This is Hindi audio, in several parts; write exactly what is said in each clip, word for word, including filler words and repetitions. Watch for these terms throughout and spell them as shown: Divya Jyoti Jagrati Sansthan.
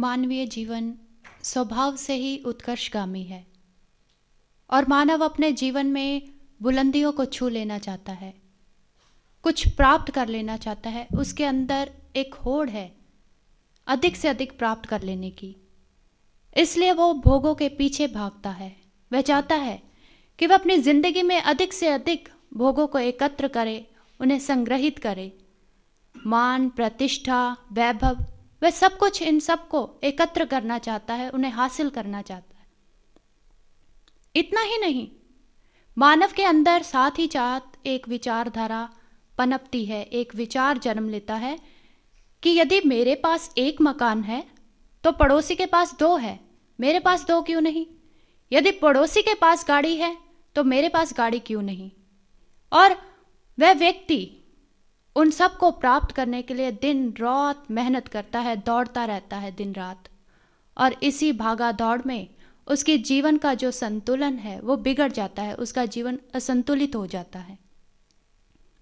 मानवीय जीवन स्वभाव से ही उत्कर्षगामी है और मानव अपने जीवन में बुलंदियों को छू लेना चाहता है, कुछ प्राप्त कर लेना चाहता है। उसके अंदर एक होड़ है अधिक से अधिक प्राप्त कर लेने की, इसलिए वो भोगों के पीछे भागता है। वह चाहता है कि वह अपनी जिंदगी में अधिक से अधिक भोगों को एकत्र करे, उन्हें संग्रहित करे। मान, प्रतिष्ठा, वैभव, वह सब कुछ, इन सबको एकत्र करना चाहता है, उन्हें हासिल करना चाहता है। इतना ही नहीं, मानव के अंदर साथ ही साथ एक विचारधारा पनपती है, एक विचार जन्म लेता है कि यदि मेरे पास एक मकान है तो पड़ोसी के पास दो है, मेरे पास दो क्यों नहीं। यदि पड़ोसी के पास गाड़ी है तो मेरे पास गाड़ी क्यों नहीं। और वह व्यक्ति उन सब को प्राप्त करने के लिए दिन रात मेहनत करता है, दौड़ता रहता है दिन रात। और इसी भागा दौड़ में उसके जीवन का जो संतुलन है वो बिगड़ जाता है, उसका जीवन असंतुलित हो जाता है।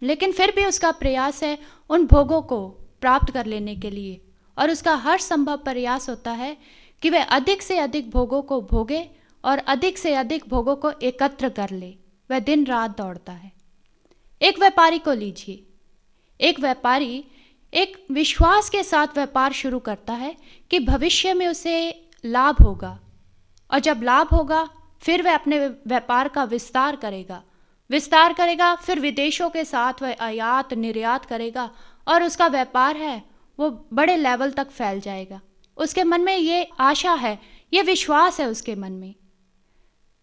लेकिन फिर भी उसका प्रयास है उन भोगों को प्राप्त कर लेने के लिए, और उसका हर संभव प्रयास होता है कि वह अधिक से अधिक भोगों को भोगे और अधिक से अधिक भोगों को एकत्र कर ले। वह दिन रात दौड़ता है। एक व्यापारी को लीजिए। एक व्यापारी एक विश्वास के साथ व्यापार शुरू करता है कि भविष्य में उसे लाभ होगा, और जब लाभ होगा फिर वह अपने व्यापार का विस्तार करेगा, विस्तार करेगा फिर विदेशों के साथ वह आयात निर्यात करेगा, और उसका व्यापार है वो बड़े लेवल तक फैल जाएगा। उसके मन में ये आशा है, ये विश्वास है उसके मन में।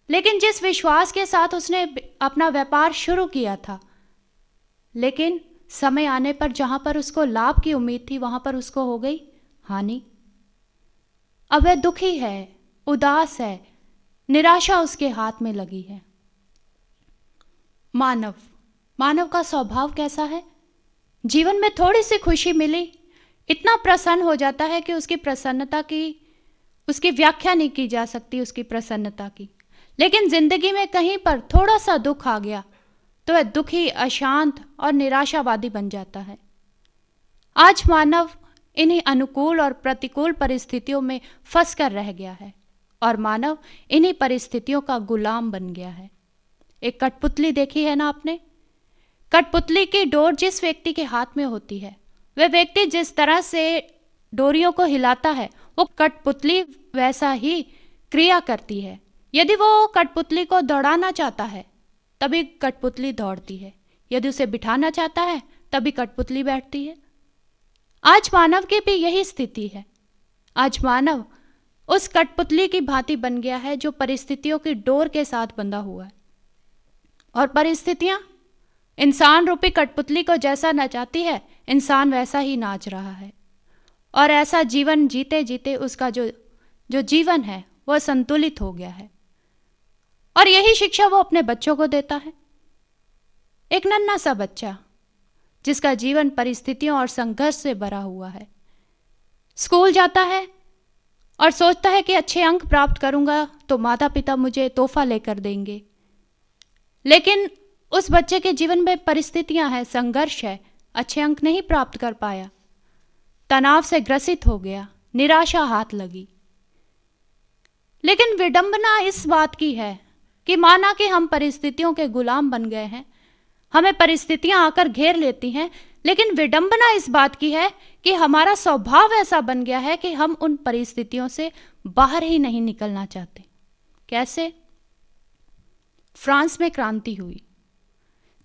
लेकिन जिस विश्वास के साथ उसने अपना व्यापार शुरू किया था, लेकिन समय आने पर जहां पर उसको लाभ की उम्मीद थी वहां पर उसको हो गई हानि। अब वह दुखी है, उदास है, निराशा उसके हाथ में लगी है। मानव मानव का स्वभाव कैसा है, जीवन में थोड़ी सी खुशी मिली इतना प्रसन्न हो जाता है कि उसकी प्रसन्नता की उसकी व्याख्या नहीं की जा सकती, उसकी प्रसन्नता की। लेकिन जिंदगी में कहीं पर थोड़ा सा दुख आ गया तो वह दुखी, अशांत और निराशावादी बन जाता है। आज मानव इन्हीं अनुकूल और प्रतिकूल परिस्थितियों में फंस कर रह गया है, और मानव इन्हीं परिस्थितियों का गुलाम बन गया है। एक कठपुतली देखी है ना आपने। कठपुतली की डोर जिस व्यक्ति के हाथ में होती है, वह व्यक्ति जिस तरह से डोरियों को हिलाता है वो कठपुतली वैसा ही क्रिया करती है। यदि वो कठपुतली को दौड़ाना चाहता है तभी कठपुतली दौड़ती है, यदि उसे बिठाना चाहता है तभी कठपुतली बैठती है। आज मानव की भी यही स्थिति है। आज मानव उस कठपुतली की भांति बन गया है जो परिस्थितियों की डोर के साथ बंधा हुआ है, और परिस्थितियां इंसान रूपी कठपुतली को जैसा नचाती है इंसान वैसा ही नाच रहा है। और ऐसा जीवन जीते जीते उसका जो जो जीवन है वह संतुलित हो गया है। और यही शिक्षा वो अपने बच्चों को देता है। एक नन्हा सा बच्चा जिसका जीवन परिस्थितियों और संघर्ष से भरा हुआ है, स्कूल जाता है और सोचता है कि अच्छे अंक प्राप्त करूंगा तो माता पिता मुझे तोहफा लेकर देंगे। लेकिन उस बच्चे के जीवन में परिस्थितियां हैं, संघर्ष है, अच्छे अंक नहीं प्राप्त कर पाया, तनाव से ग्रसित हो गया, निराशा हाथ लगी। लेकिन विडंबना इस बात की है कि माना कि हम परिस्थितियों के गुलाम बन गए हैं, हमें परिस्थितियां आकर घेर लेती हैं, लेकिन विडंबना इस बात की है कि हमारा स्वभाव ऐसा बन गया है कि हम उन परिस्थितियों से बाहर ही नहीं निकलना चाहते। कैसे? फ्रांस में क्रांति हुई।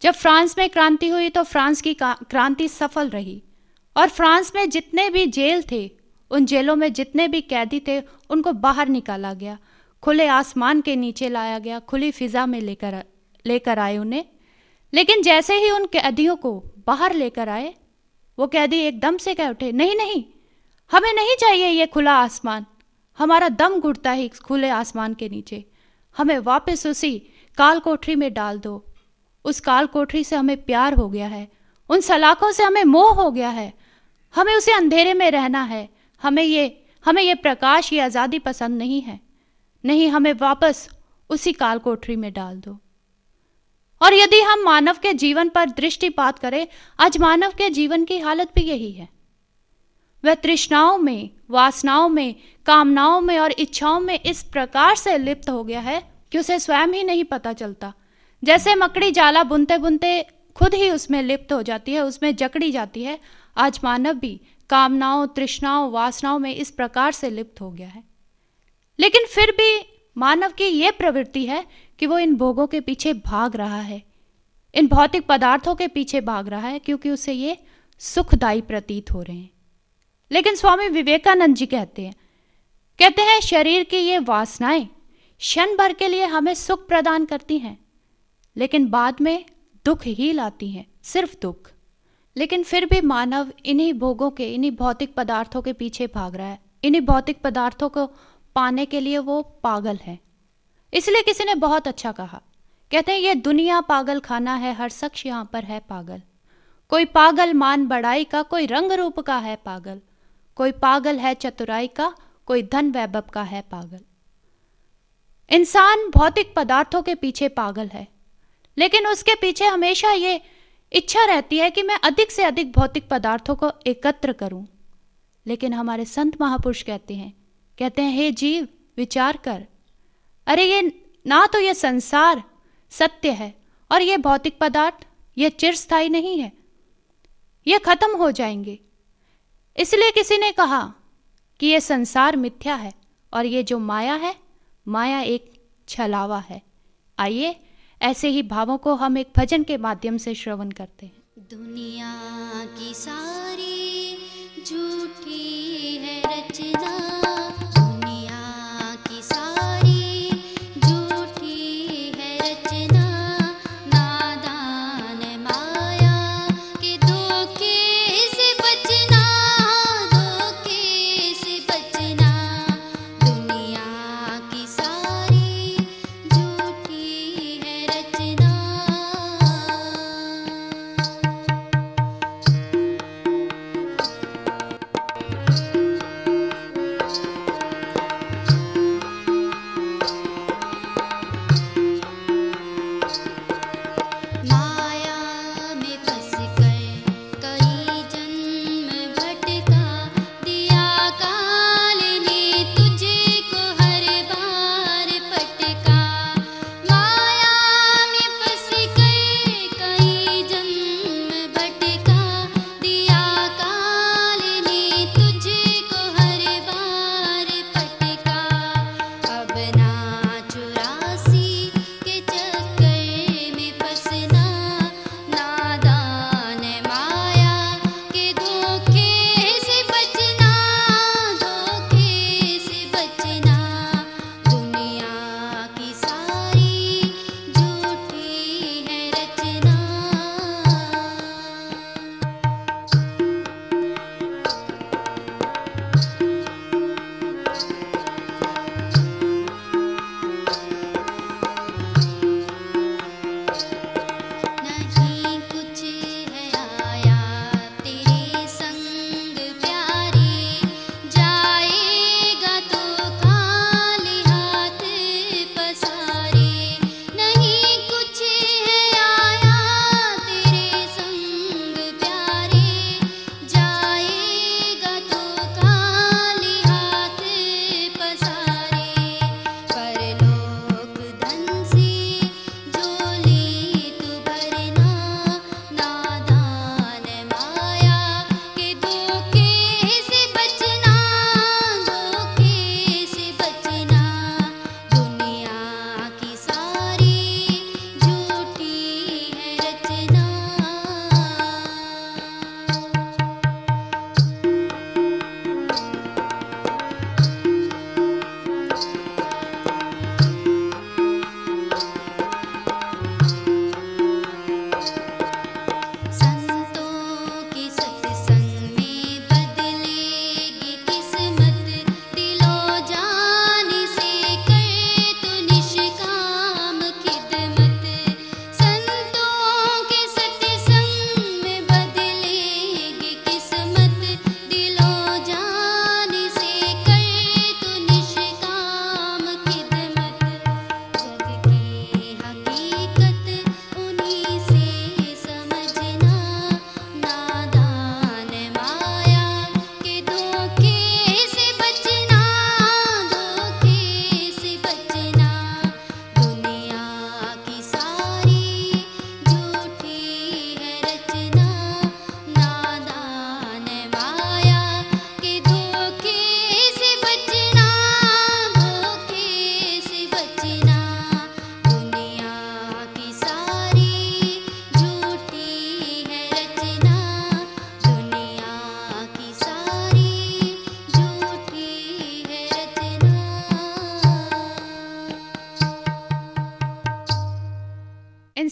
जब फ्रांस में क्रांति हुई तो फ्रांस की क्रांति सफल रही, और फ्रांस में जितने भी जेल थे, उन जेलों में जितने भी कैदी थे उनको बाहर निकाला गया, खुले आसमान के नीचे लाया गया, खुली फिजा में लेकर लेकर आए उन्हें। लेकिन जैसे ही उन कैदियों को बाहर लेकर आए, वो कैदी एकदम से कह उठे, नहीं नहीं, हमें नहीं चाहिए ये खुला आसमान, हमारा दम घुटता ही खुले आसमान के नीचे, हमें वापस उसी काल कोठरी में डाल दो। उस काल कोठरी से हमें प्यार हो गया है, उन सलाखों से हमें मोह हो गया है, हमें उसे अंधेरे में रहना है, हमें ये हमें ये प्रकाश, ये आज़ादी पसंद नहीं है, नहीं, हमें वापस उसी काल कोठरी में डाल दो। और यदि हम मानव के जीवन पर दृष्टिपात करें, आज मानव के जीवन की हालत भी यही है। वह तृष्णाओं में, वासनाओं में, कामनाओं में और इच्छाओं में इस प्रकार से लिप्त हो गया है कि उसे स्वयं ही नहीं पता चलता। जैसे मकड़ी जाला बुनते बुनते खुद ही उसमें लिप्त हो जाती है, उसमें जकड़ी जाती है, आज मानव भी कामनाओं, तृष्णाओं, वासनाओं में इस प्रकार से लिप्त हो गया है। लेकिन फिर भी मानव की यह प्रवृत्ति है कि वो इन भोगों के पीछे भाग रहा है, इन भौतिक पदार्थों के पीछे भाग रहा है, क्योंकि उसे ये सुखदायी प्रतीत हो रहे हैं। लेकिन स्वामी विवेकानंद जी कहते हैं कहते हैं शरीर की ये वासनाएं क्षण भर के लिए हमें सुख प्रदान करती हैं, लेकिन बाद में दुख ही लाती हैं, सिर्फ दुख। लेकिन फिर भी मानव इन्हीं भोगों के, इन्हीं भौतिक पदार्थों के पीछे भाग रहा है। इन्हीं भौतिक पदार्थों को पाने के लिए वो पागल है। इसलिए किसी ने बहुत अच्छा कहा, कहते हैं ये दुनिया पागल खाना है, हर शख्स यहाँ पर है पागल। कोई पागल मान बड़ाई का, कोई रंग रूप का है पागल, कोई पागल है चतुराई का, कोई धन वैभव का है पागल। इंसान भौतिक पदार्थों के पीछे पागल है, लेकिन उसके पीछे हमेशा ये इच्छा रहती है कि मैं अधिक से अधिक भौतिक पदार्थों को एकत्र करूं। लेकिन हमारे संत महापुरुष कहते हैं कहते हैं हे जीव, विचार कर, अरे ये ना तो ये संसार सत्य है और ये भौतिक पदार्थ ये चिरस्थायी नहीं है, ये खत्म हो जाएंगे। इसलिए किसी ने कहा कि ये संसार मिथ्या है और ये जो माया है, माया एक छलावा है। आइए ऐसे ही भावों को हम एक भजन के माध्यम से श्रवण करते हैं। दुनिया की सारी झूठी है रचना,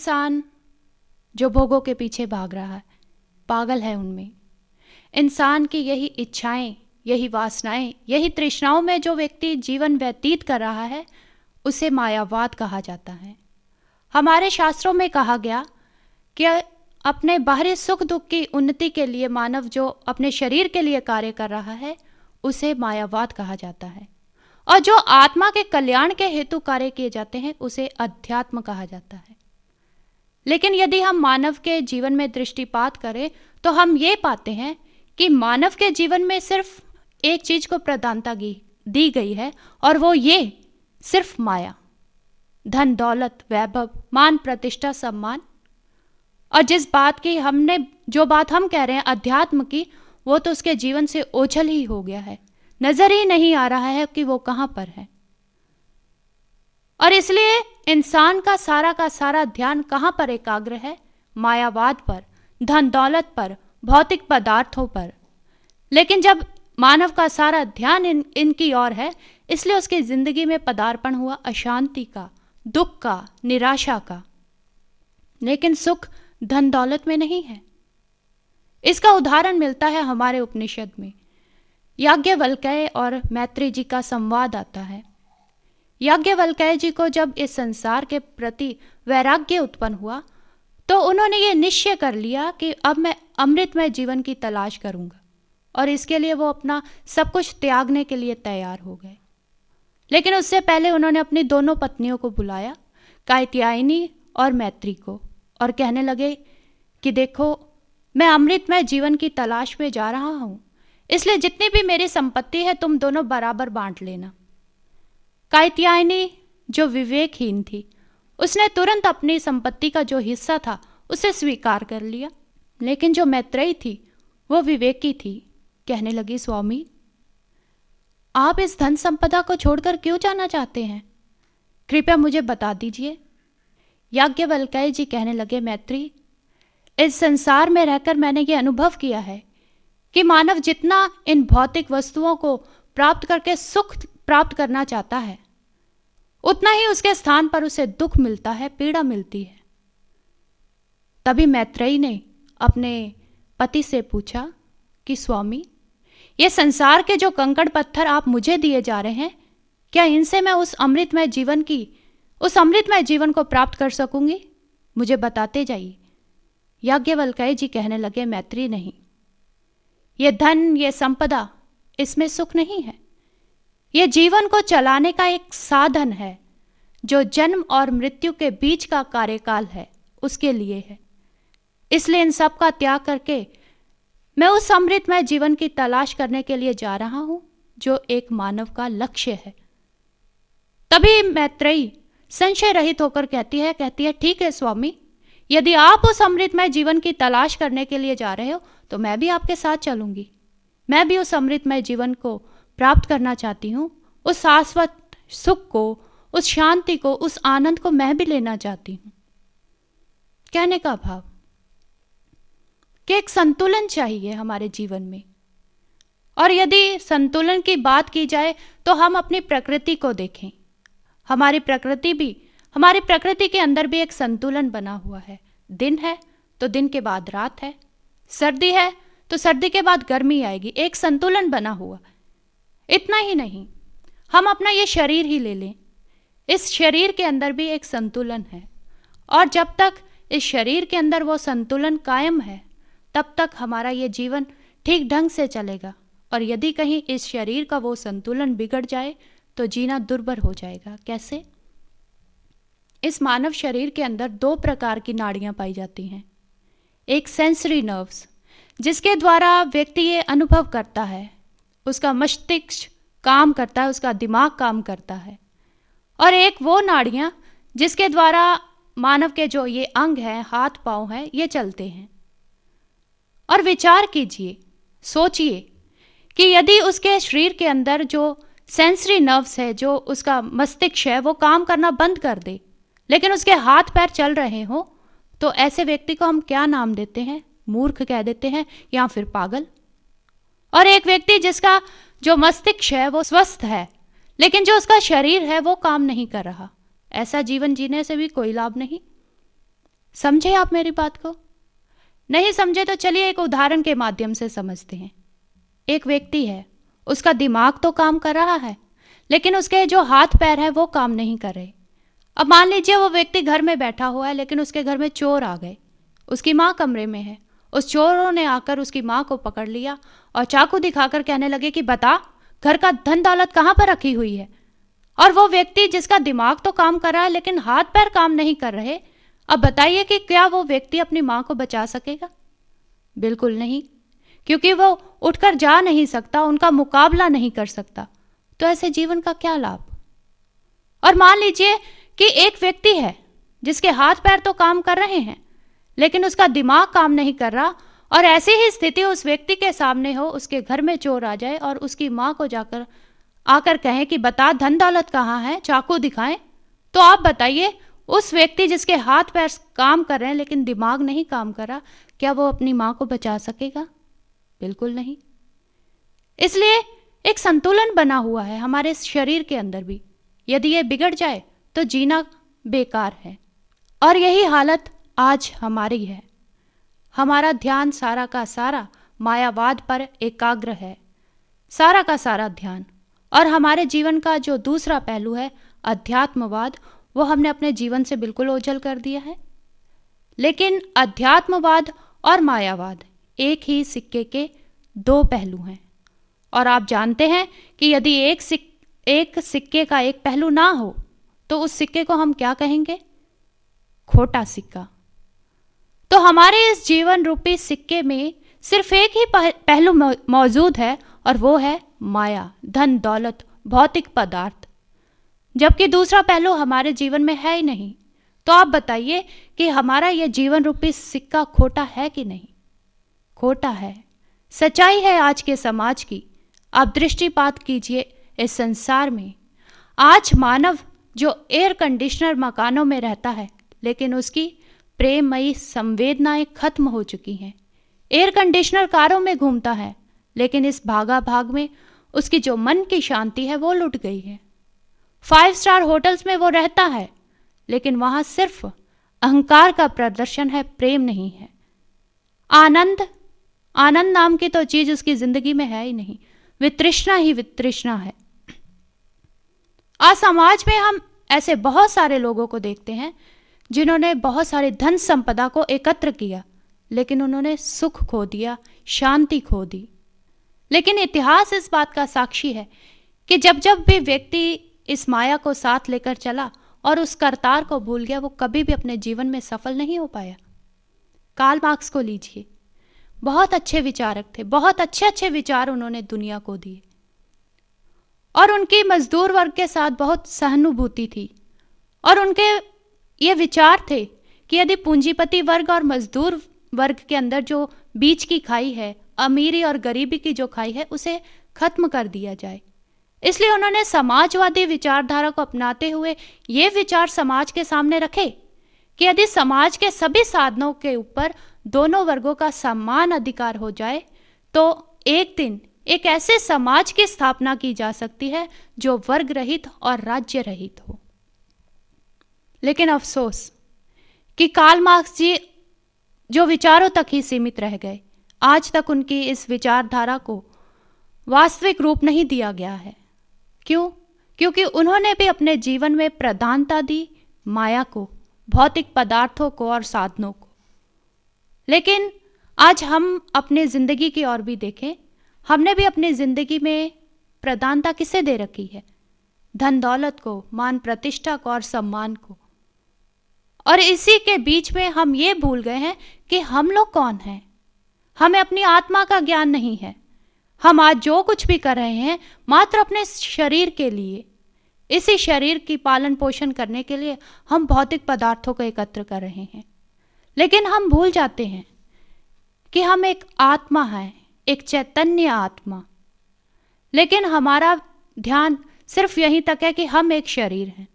इंसान जो भोगों के पीछे भाग रहा है पागल है उनमें। इंसान की यही इच्छाएं, यही वासनाएं, यही तृष्णाओं में जो व्यक्ति जीवन व्यतीत कर रहा है उसे मायावाद कहा जाता है। हमारे शास्त्रों में कहा गया कि अपने बाहरी सुख दुख की उन्नति के लिए मानव जो अपने शरीर के लिए कार्य कर रहा है उसे मायावाद कहा जाता है, और जो आत्मा के कल्याण के हेतु कार्य किए जाते हैं उसे अध्यात्म कहा जाता है। लेकिन यदि हम मानव के जीवन में दृष्टिपात करें तो हम ये पाते हैं कि मानव के जीवन में सिर्फ एक चीज को प्रधानता दी गई है और वो ये सिर्फ माया, धन दौलत वैभव मान प्रतिष्ठा सम्मान। और जिस बात की हमने जो बात हम कह रहे हैं अध्यात्म की, वो तो उसके जीवन से ओझल ही हो गया है, नजर ही नहीं आ रहा है कि वो कहां पर है। और इसलिए इंसान का सारा का सारा ध्यान कहां पर एकाग्र है? मायावाद पर, धन दौलत पर, भौतिक पदार्थों पर। लेकिन जब मानव का सारा ध्यान इन इनकी ओर है, इसलिए उसकी जिंदगी में पदार्पण हुआ अशांति का, दुख का, निराशा का। लेकिन सुख धन दौलत में नहीं है। इसका उदाहरण मिलता है हमारे उपनिषद में। याज्ञवल्क्य और मैत्री जी का संवाद आता है। याज्ञवल्क्य जी को जब इस संसार के प्रति वैराग्य उत्पन्न हुआ तो उन्होंने ये निश्चय कर लिया कि अब मैं अमृतमय जीवन की तलाश करूंगा, और इसके लिए वो अपना सब कुछ त्यागने के लिए तैयार हो गए। लेकिन उससे पहले उन्होंने अपनी दोनों पत्नियों को बुलाया, कात्यायनी और मैत्री को, और कहने लगे कि देखो मैं अमृतमय जीवन की तलाश में जा रहा हूं, इसलिए जितनी भी मेरी संपत्ति है तुम दोनों बराबर बांट लेना। कात्यायनी जो विवेकहीन थी उसने तुरंत अपनी संपत्ति का जो हिस्सा था उसे स्वीकार कर लिया, लेकिन जो मैत्रेयी थी वो विवेकी थी। कहने लगी, स्वामी आप इस धन संपदा को छोड़कर क्यों जाना चाहते हैं? कृपया मुझे बता दीजिए। याज्ञवल्क्य जी कहने लगे, मैत्री इस संसार में रहकर मैंने ये अनुभव किया है कि मानव जितना इन भौतिक वस्तुओं को प्राप्त करके सुख प्राप्त करना चाहता है उतना ही उसके स्थान पर उसे दुख मिलता है, पीड़ा मिलती है। तभी मैत्रेयी ने अपने पति से पूछा कि स्वामी ये संसार के जो कंकड़ पत्थर आप मुझे दिए जा रहे हैं, क्या इनसे मैं उस अमृतमय जीवन की उस अमृतमय जीवन को प्राप्त कर सकूंगी? मुझे बताते जाइए। याज्ञवल्क्य जी कहने लगे, मैत्री नहीं, ये धन ये संपदा इसमें सुख नहीं है। ये जीवन को चलाने का एक साधन है जो जन्म और मृत्यु के बीच का कार्यकाल है, उसके लिए है। इसलिए इन सब का त्याग करके मैं उस अमृतमय जीवन की तलाश करने के लिए जा रहा हूं जो एक मानव का लक्ष्य है। तभी मैत्रेयी संशय रहित होकर कहती है कहती है ठीक है स्वामी, यदि आप उस अमृतमय जीवन की तलाश करने के लिए जा रहे हो तो मैं भी आपके साथ चलूंगी। मैं भी उस अमृतमय जीवन को प्राप्त करना चाहती हूँ, उस शाश्वत सुख को, उस शांति को, उस आनंद को मैं भी लेना चाहती हूँ। कहने का भाव कि एक संतुलन चाहिए हमारे जीवन में, और यदि संतुलन की बात की जाए तो हम अपनी प्रकृति को देखें। हमारी प्रकृति भी हमारी प्रकृति के अंदर भी एक संतुलन बना हुआ है। दिन है तो दिन के बाद रात है, सर्दी है तो सर्दी के बाद गर्मी आएगी, एक संतुलन बना हुआ। इतना ही नहीं, हम अपना ये शरीर ही ले लें, इस शरीर के अंदर भी एक संतुलन है, और जब तक इस शरीर के अंदर वो संतुलन कायम है तब तक हमारा ये जीवन ठीक ढंग से चलेगा। और यदि कहीं इस शरीर का वो संतुलन बिगड़ जाए तो जीना दुर्भर हो जाएगा। कैसे? इस मानव शरीर के अंदर दो प्रकार की नाड़ियां पाई जाती हैं। एक सेंसरी नर्व्स, जिसके द्वारा व्यक्ति ये अनुभव करता है, उसका मस्तिष्क काम करता है, उसका दिमाग काम करता है। और एक वो नाड़ियां जिसके द्वारा मानव के जो ये अंग हैं, हाथ पांव हैं, ये चलते हैं। और विचार कीजिए, सोचिए कि यदि उसके शरीर के अंदर जो सेंसरी नर्व्स है, जो उसका मस्तिष्क है, वो काम करना बंद कर दे लेकिन उसके हाथ पैर चल रहे हों, तो ऐसे व्यक्ति को हम क्या नाम देते हैं? मूर्ख कह देते हैं या फिर पागल। और एक व्यक्ति जिसका जो मस्तिष्क है वो स्वस्थ है लेकिन जो उसका शरीर है वो काम नहीं कर रहा, ऐसा जीवन जीने से भी कोई लाभ नहीं। समझे आप मेरी बात को? नहीं समझे तो चलिए एक उदाहरण के माध्यम से समझते हैं। एक व्यक्ति है, उसका दिमाग तो काम कर रहा है लेकिन उसके जो हाथ पैर है वो काम नहीं कर रहे। अब मान लीजिए वो व्यक्ति घर में बैठा हुआ है लेकिन उसके घर में चोर आ गए। उसकी माँ कमरे में है। उस चोरों ने आकर उसकी माँ को पकड़ लिया और चाकू दिखाकर कहने लगे कि बता, घर का धन दौलत कहाँ पर रखी हुई है। और वो व्यक्ति जिसका दिमाग तो काम कर रहा है लेकिन हाथ पैर काम नहीं कर रहे, अब बताइए कि क्या वो व्यक्ति अपनी माँ को बचा सकेगा? बिल्कुल नहीं, क्योंकि वो उठकर जा नहीं सकता, उनका मुकाबला नहीं कर सकता। तो ऐसे जीवन का क्या लाभ? और मान लीजिए कि एक व्यक्ति है जिसके हाथ पैर तो काम कर रहे हैं लेकिन उसका दिमाग काम नहीं कर रहा, और ऐसी ही स्थिति उस व्यक्ति के सामने हो, उसके घर में चोर आ जाए और उसकी माँ को जाकर आकर कहे कि बता धन दौलत कहाँ है, चाकू दिखाएं। तो आप बताइए उस व्यक्ति जिसके हाथ पैर काम कर रहे हैं लेकिन दिमाग नहीं काम कर रहा, क्या वो अपनी माँ को बचा सकेगा? बिल्कुल नहीं। इसलिए एक संतुलन बना हुआ है हमारे शरीर के अंदर भी। यदि ये बिगड़ जाए तो जीना बेकार है। और यही हालत आज हमारी है। हमारा ध्यान सारा का सारा मायावाद पर एकाग्र है, सारा का सारा ध्यान। और हमारे जीवन का जो दूसरा पहलू है, अध्यात्मवाद, वो हमने अपने जीवन से बिल्कुल ओझल कर दिया है। लेकिन अध्यात्मवाद और मायावाद एक ही सिक्के के दो पहलू हैं। और आप जानते हैं कि यदि एक सिक, एक सिक्के का एक पहलू ना हो तो उस सिक्के को हम क्या कहेंगे? खोटा सिक्का। तो हमारे इस जीवन रूपी सिक्के में सिर्फ एक ही पहलू मौजूद है और वो है माया, धन दौलत, भौतिक पदार्थ, जबकि दूसरा पहलू हमारे जीवन में है ही नहीं। तो आप बताइए कि हमारा यह जीवन रूपी सिक्का खोटा है कि नहीं? खोटा है। सच्चाई है आज के समाज की। आप दृष्टिपात कीजिए इस संसार में। आज मानव जो एयर कंडीशनर मकानों में रहता है लेकिन उसकी प्रेमयी संवेदनाएं खत्म हो चुकी हैं। एयर कंडीशनर कारों में घूमता है लेकिन इस भागा भाग में उसकी जो मन की शांति है वो लुट गई है। फाइव स्टार होटल्स में वो रहता है लेकिन वहां सिर्फ अहंकार का प्रदर्शन है, प्रेम नहीं है। आनंद, आनंद नाम की तो चीज उसकी जिंदगी में है ही नहीं। वितृष्णा ही वितृष्णा है। आज समाज में हम ऐसे बहुत सारे लोगों को देखते हैं जिन्होंने बहुत सारे धन संपदा को एकत्र किया लेकिन उन्होंने सुख खो दिया, शांति खो दी। लेकिन इतिहास इस बात का साक्षी है कि जब जब भी व्यक्ति इस माया को साथ लेकर चला और उस करतार को भूल गया, वो कभी भी अपने जीवन में सफल नहीं हो पाया। कार्ल मार्क्स को लीजिए, बहुत अच्छे विचारक थे, बहुत अच्छे अच्छे विचार उन्होंने दुनिया को दिए और उनकी मजदूर वर्ग के साथ बहुत सहानुभूति थी। और उनके ये विचार थे कि यदि पूंजीपति वर्ग और मजदूर वर्ग के अंदर जो बीच की खाई है, अमीरी और गरीबी की जो खाई है, उसे खत्म कर दिया जाए। इसलिए उन्होंने समाजवादी विचारधारा को अपनाते हुए ये विचार समाज के सामने रखे कि यदि समाज के सभी साधनों के ऊपर दोनों वर्गों का समान अधिकार हो जाए तो एक दिन एक ऐसे समाज की स्थापना की जा सकती है जो वर्ग रहित और राज्य रहित हो। लेकिन अफसोस कि कार्ल मार्क्स जी जो विचारों तक ही सीमित रह गए। आज तक उनकी इस विचारधारा को वास्तविक रूप नहीं दिया गया है। क्यों? क्योंकि उन्होंने भी अपने जीवन में प्रधानता दी माया को, भौतिक पदार्थों को और साधनों को। लेकिन आज हम अपने जिंदगी की ओर भी देखें, हमने भी अपनी जिंदगी में प्रधानता किसे दे रखी है? धन दौलत को, मान प्रतिष्ठा को और सम्मान को। और इसी के बीच में हम ये भूल गए हैं कि हम लोग कौन हैं। हमें अपनी आत्मा का ज्ञान नहीं है। हम आज जो कुछ भी कर रहे हैं मात्र अपने शरीर के लिए, इसी शरीर की पालन पोषण करने के लिए हम भौतिक पदार्थों को एकत्र कर रहे हैं। लेकिन हम भूल जाते हैं कि हम एक आत्मा हैं, एक चैतन्य आत्मा। लेकिन हमारा ध्यान सिर्फ यहीं तक है कि हम एक शरीर हैं,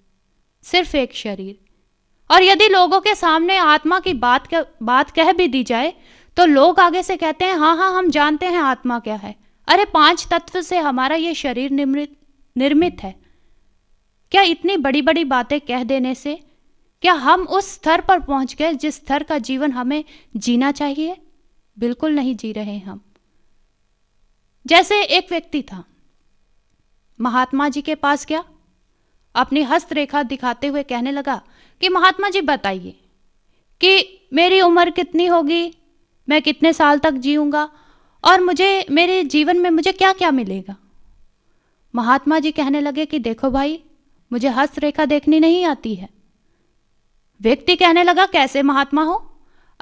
सिर्फ एक शरीर। और यदि लोगों के सामने आत्मा की बात क, बात कह भी दी जाए तो लोग आगे से कहते हैं हाँ हाँ हम जानते हैं आत्मा क्या है। अरे पांच तत्व से हमारा ये शरीर निर्मित निर्मित है। क्या इतनी बड़ी बड़ी बातें कह देने से क्या हम उस स्तर पर पहुंच गए जिस स्तर का जीवन हमें जीना चाहिए? बिल्कुल नहीं जी रहे हम। जैसे एक व्यक्ति था, महात्मा जी के पास गया, अपनी हस्तरेखा दिखाते हुए कहने लगा कि महात्मा जी बताइए कि मेरी उम्र कितनी होगी, मैं कितने साल तक जीऊँगा और मुझे मेरे जीवन में मुझे क्या क्या मिलेगा। महात्मा जी कहने लगे कि देखो भाई, मुझे हस्तरेखा देखनी नहीं आती है। व्यक्ति कहने लगा, कैसे महात्मा हो,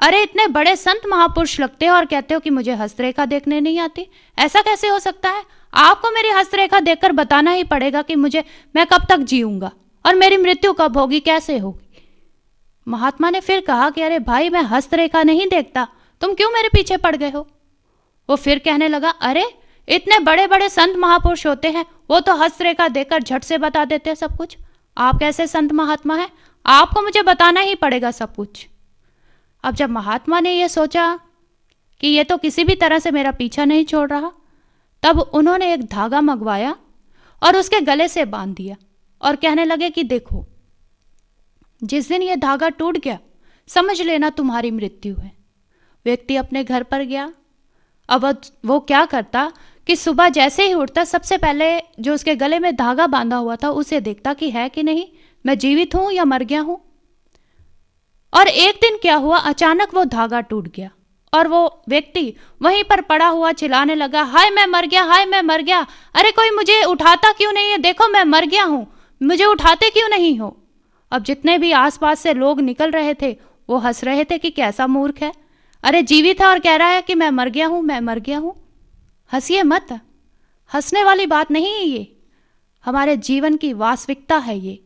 अरे इतने बड़े संत महापुरुष लगते हो और कहते हो कि मुझे हस्तरेखा देखने नहीं आती, ऐसा कैसे हो सकता है? आपको मेरी हस्तरेखा देखकर बताना ही पड़ेगा कि मुझे मैं कब तक जीऊँगा और मेरी मृत्यु कब होगी, कैसे होगी। महात्मा ने फिर कहा कि अरे भाई, मैं हस्तरेखा नहीं देखता, तुम क्यों मेरे पीछे पड़ गए हो? वो फिर कहने लगा, अरे इतने बड़े बड़े संत महापुरुष होते हैं, वो तो हस्तरेखा देकर झट से बता देते हैं सब कुछ, आप कैसे संत महात्मा हैं, आपको मुझे बताना ही पड़ेगा सब कुछ। अब जब महात्मा ने ये सोचा कि ये तो किसी भी तरह से मेरा पीछा नहीं छोड़ रहा, तब उन्होंने एक धागा मंगवाया और उसके गले से बांध दिया और कहने लगे कि देखो, जिस दिन ये धागा टूट गया, समझ लेना तुम्हारी मृत्यु है। व्यक्ति अपने घर पर गया। अब वो क्या करता कि सुबह जैसे ही उठता, सबसे पहले जो उसके गले में धागा बांधा हुआ था उसे देखता कि है कि नहीं, मैं जीवित हूं या मर गया हूं। और एक दिन क्या हुआ, अचानक वो धागा टूट गया और वो व्यक्ति वहीं पर पड़ा हुआ चिल्लाने लगा, हाय मैं मर गया, हाय मैं मर गया, अरे कोई मुझे उठाता क्यों नहीं है, देखो मैं मर गया हूं, मुझे उठाते क्यों नहीं हो। अब जितने भी आसपास से लोग निकल रहे थे वो हंस रहे थे कि कैसा मूर्ख है, अरे जीवित है और कह रहा है कि मैं मर गया हूं, मैं मर गया हूं। हंसिए मत, हंसने वाली बात नहीं है ये, हमारे जीवन की वास्तविकता है ये।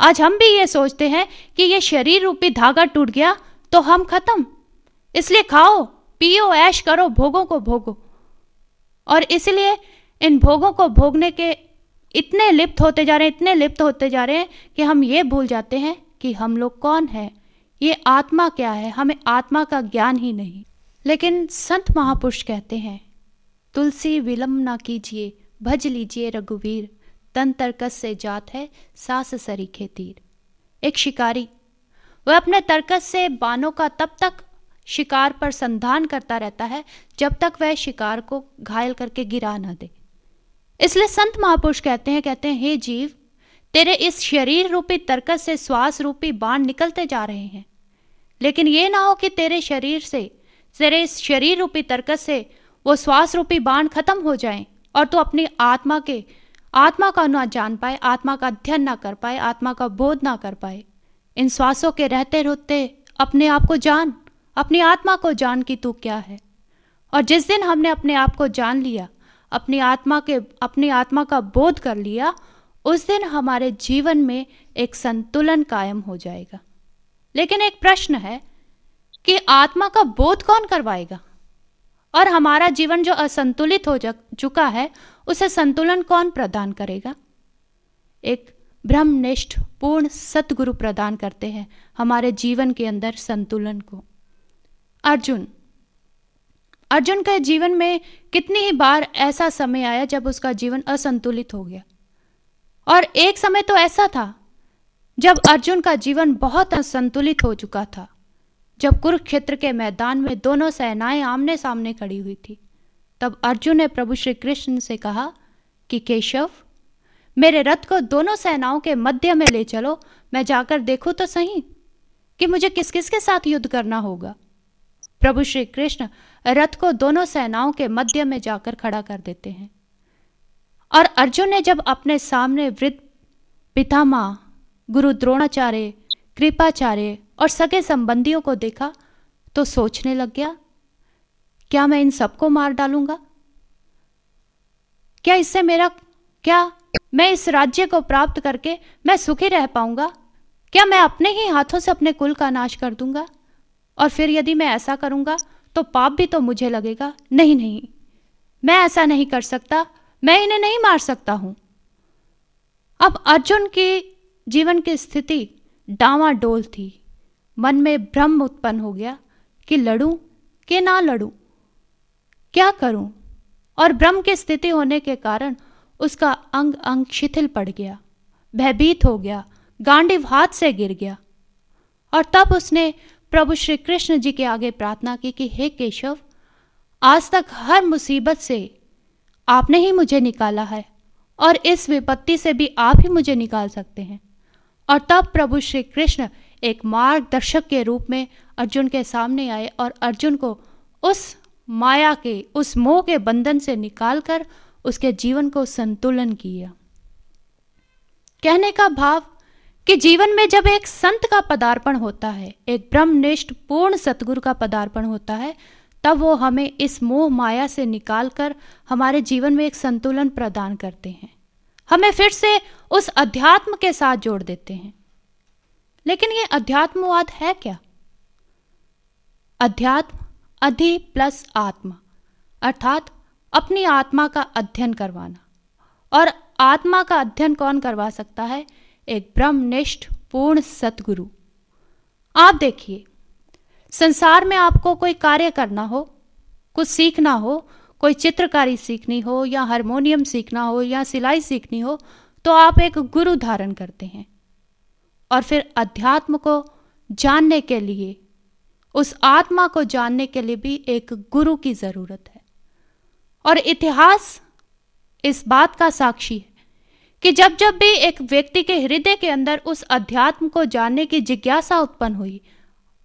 आज हम भी ये सोचते हैं कि ये शरीर रूपी धागा टूट गया तो हम खत्म, इसलिए खाओ पियो ऐश करो, भोगों को भोगो। और इसलिए इन भोगों को भोगने के इतने लिप्त होते जा रहे हैं, इतने लिप्त होते जा रहे हैं कि हम ये भूल जाते हैं कि हम लोग कौन हैं, ये आत्मा क्या है, हमें आत्मा का ज्ञान ही नहीं। लेकिन संत महापुरुष कहते हैं, तुलसी विलम्ब ना कीजिए, भज लीजिए रघुवीर, तन तर्कस से जात है सास सरीखे तीर। एक शिकारी, वह अपने तर्कस से बाणों का तब तक शिकार पर संधान करता रहता है जब तक वह शिकार को घायल करके गिरा ना दे। इसलिए संत महापुरुष कहते हैं कहते हैं हे जीव, तेरे इस शरीर रूपी तर्कस से श्वास रूपी बाण निकलते जा रहे हैं, लेकिन ये ना हो कि तेरे शरीर से तेरे इस शरीर रूपी तर्कस से वो श्वास रूपी बाण खत्म हो जाएं और तू अपनी आत्मा के आत्मा का ना जान पाए, आत्मा का अध्ययन ना कर पाए, आत्मा का बोध ना कर पाए। इन श्वासों के रहते रहते अपने आप को जान, अपनी आत्मा को जान कि तू क्या है। और जिस दिन हमने अपने आप को जान लिया, अपनी आत्मा के अपनी आत्मा का बोध कर लिया, उस दिन हमारे जीवन में एक संतुलन कायम हो जाएगा। लेकिन एक प्रश्न है कि आत्मा का बोध कौन करवाएगा और हमारा जीवन जो असंतुलित हो चुका है उसे संतुलन कौन प्रदान करेगा? एक ब्रह्मनिष्ठ पूर्ण सतगुरु प्रदान करते हैं हमारे जीवन के अंदर संतुलन को। अर्जुन अर्जुन के जीवन में कितनी ही बार ऐसा समय आया जब उसका जीवन असंतुलित हो गया। और एक समय तो ऐसा था जब अर्जुन का जीवन बहुत असंतुलित हो चुका था, जब कुरुक्षेत्र के मैदान में दोनों सेनाएं आमने सामने खड़ी हुई थी। तब अर्जुन ने प्रभु श्री कृष्ण से कहा कि केशव, मेरे रथ को दोनों सेनाओं के मध्य में ले चलो, मैं जाकर देखूं तो सही कि मुझे किस किस के साथ युद्ध करना होगा। प्रभु श्री कृष्ण रथ को दोनों सेनाओं के मध्य में जाकर खड़ा कर देते हैं। और अर्जुन ने जब अपने सामने वृद्ध पितामह, गुरु द्रोणाचार्य, कृपाचार्य और सगे संबंधियों को देखा तो सोचने लग गया, क्या मैं इन सबको मार डालूंगा? क्या इससे मेरा क्या मैं इस राज्य को प्राप्त करके मैं सुखी रह पाऊंगा? क्या मैं अपने ही हाथों से अपने कुल का नाश कर दूंगा? और फिर यदि मैं ऐसा करूंगा तो पाप भी तो मुझे लगेगा। नहीं नहीं, मैं ऐसा नहीं कर सकता, मैं इन्हें नहीं मार सकता हूं। अब अर्जुन की जीवन की स्थिति डांवाडोल थी। मन में भ्रम उत्पन्न हो गया कि लड़ूं कि ना लड़ूं, क्या करूं। और भ्रम की स्थिति होने के कारण उसका अंग अंग शिथिल पड़ गया, भयभीत हो गया, गांडीव हाथ से गिर गया। और तब उसने प्रभु श्री कृष्ण जी के आगे प्रार्थना की कि हे केशव, आज तक हर मुसीबत से आपने ही मुझे निकाला है और इस विपत्ति से भी आप ही मुझे निकाल सकते हैं। और तब प्रभु श्री कृष्ण एक मार्गदर्शक के रूप में अर्जुन के सामने आए और अर्जुन को उस माया के, उस मोह के बंधन से निकालकर उसके जीवन को संतुलन किया। कहने का भाव कि जीवन में जब एक संत का पदार्पण होता है, एक ब्रह्मनिष्ठ पूर्ण सतगुरु का पदार्पण होता है, तब वो हमें इस मोह माया से निकालकर हमारे जीवन में एक संतुलन प्रदान करते हैं, हमें फिर से उस अध्यात्म के साथ जोड़ देते हैं। लेकिन ये अध्यात्मवाद है क्या? अध्यात्म अधि प्लस आत्मा, अर्थात अपनी आत्मा का अध्ययन करवाना। और आत्मा का अध्ययन कौन करवा सकता है? एक ब्रह्मनिष्ठ पूर्ण सतगुरु। आप देखिए, संसार में आपको कोई कार्य करना हो, कुछ सीखना हो, कोई चित्रकारी सीखनी हो या हारमोनियम सीखना हो या सिलाई सीखनी हो, तो आप एक गुरु धारण करते हैं और फिर अध्यात्म को जानने के लिए, उस आत्मा को जानने के लिए भी एक गुरु की जरूरत है। और इतिहास इस बात का साक्षी है कि जब जब भी एक व्यक्ति के हृदय के अंदर उस अध्यात्म को जानने की जिज्ञासा उत्पन्न हुई,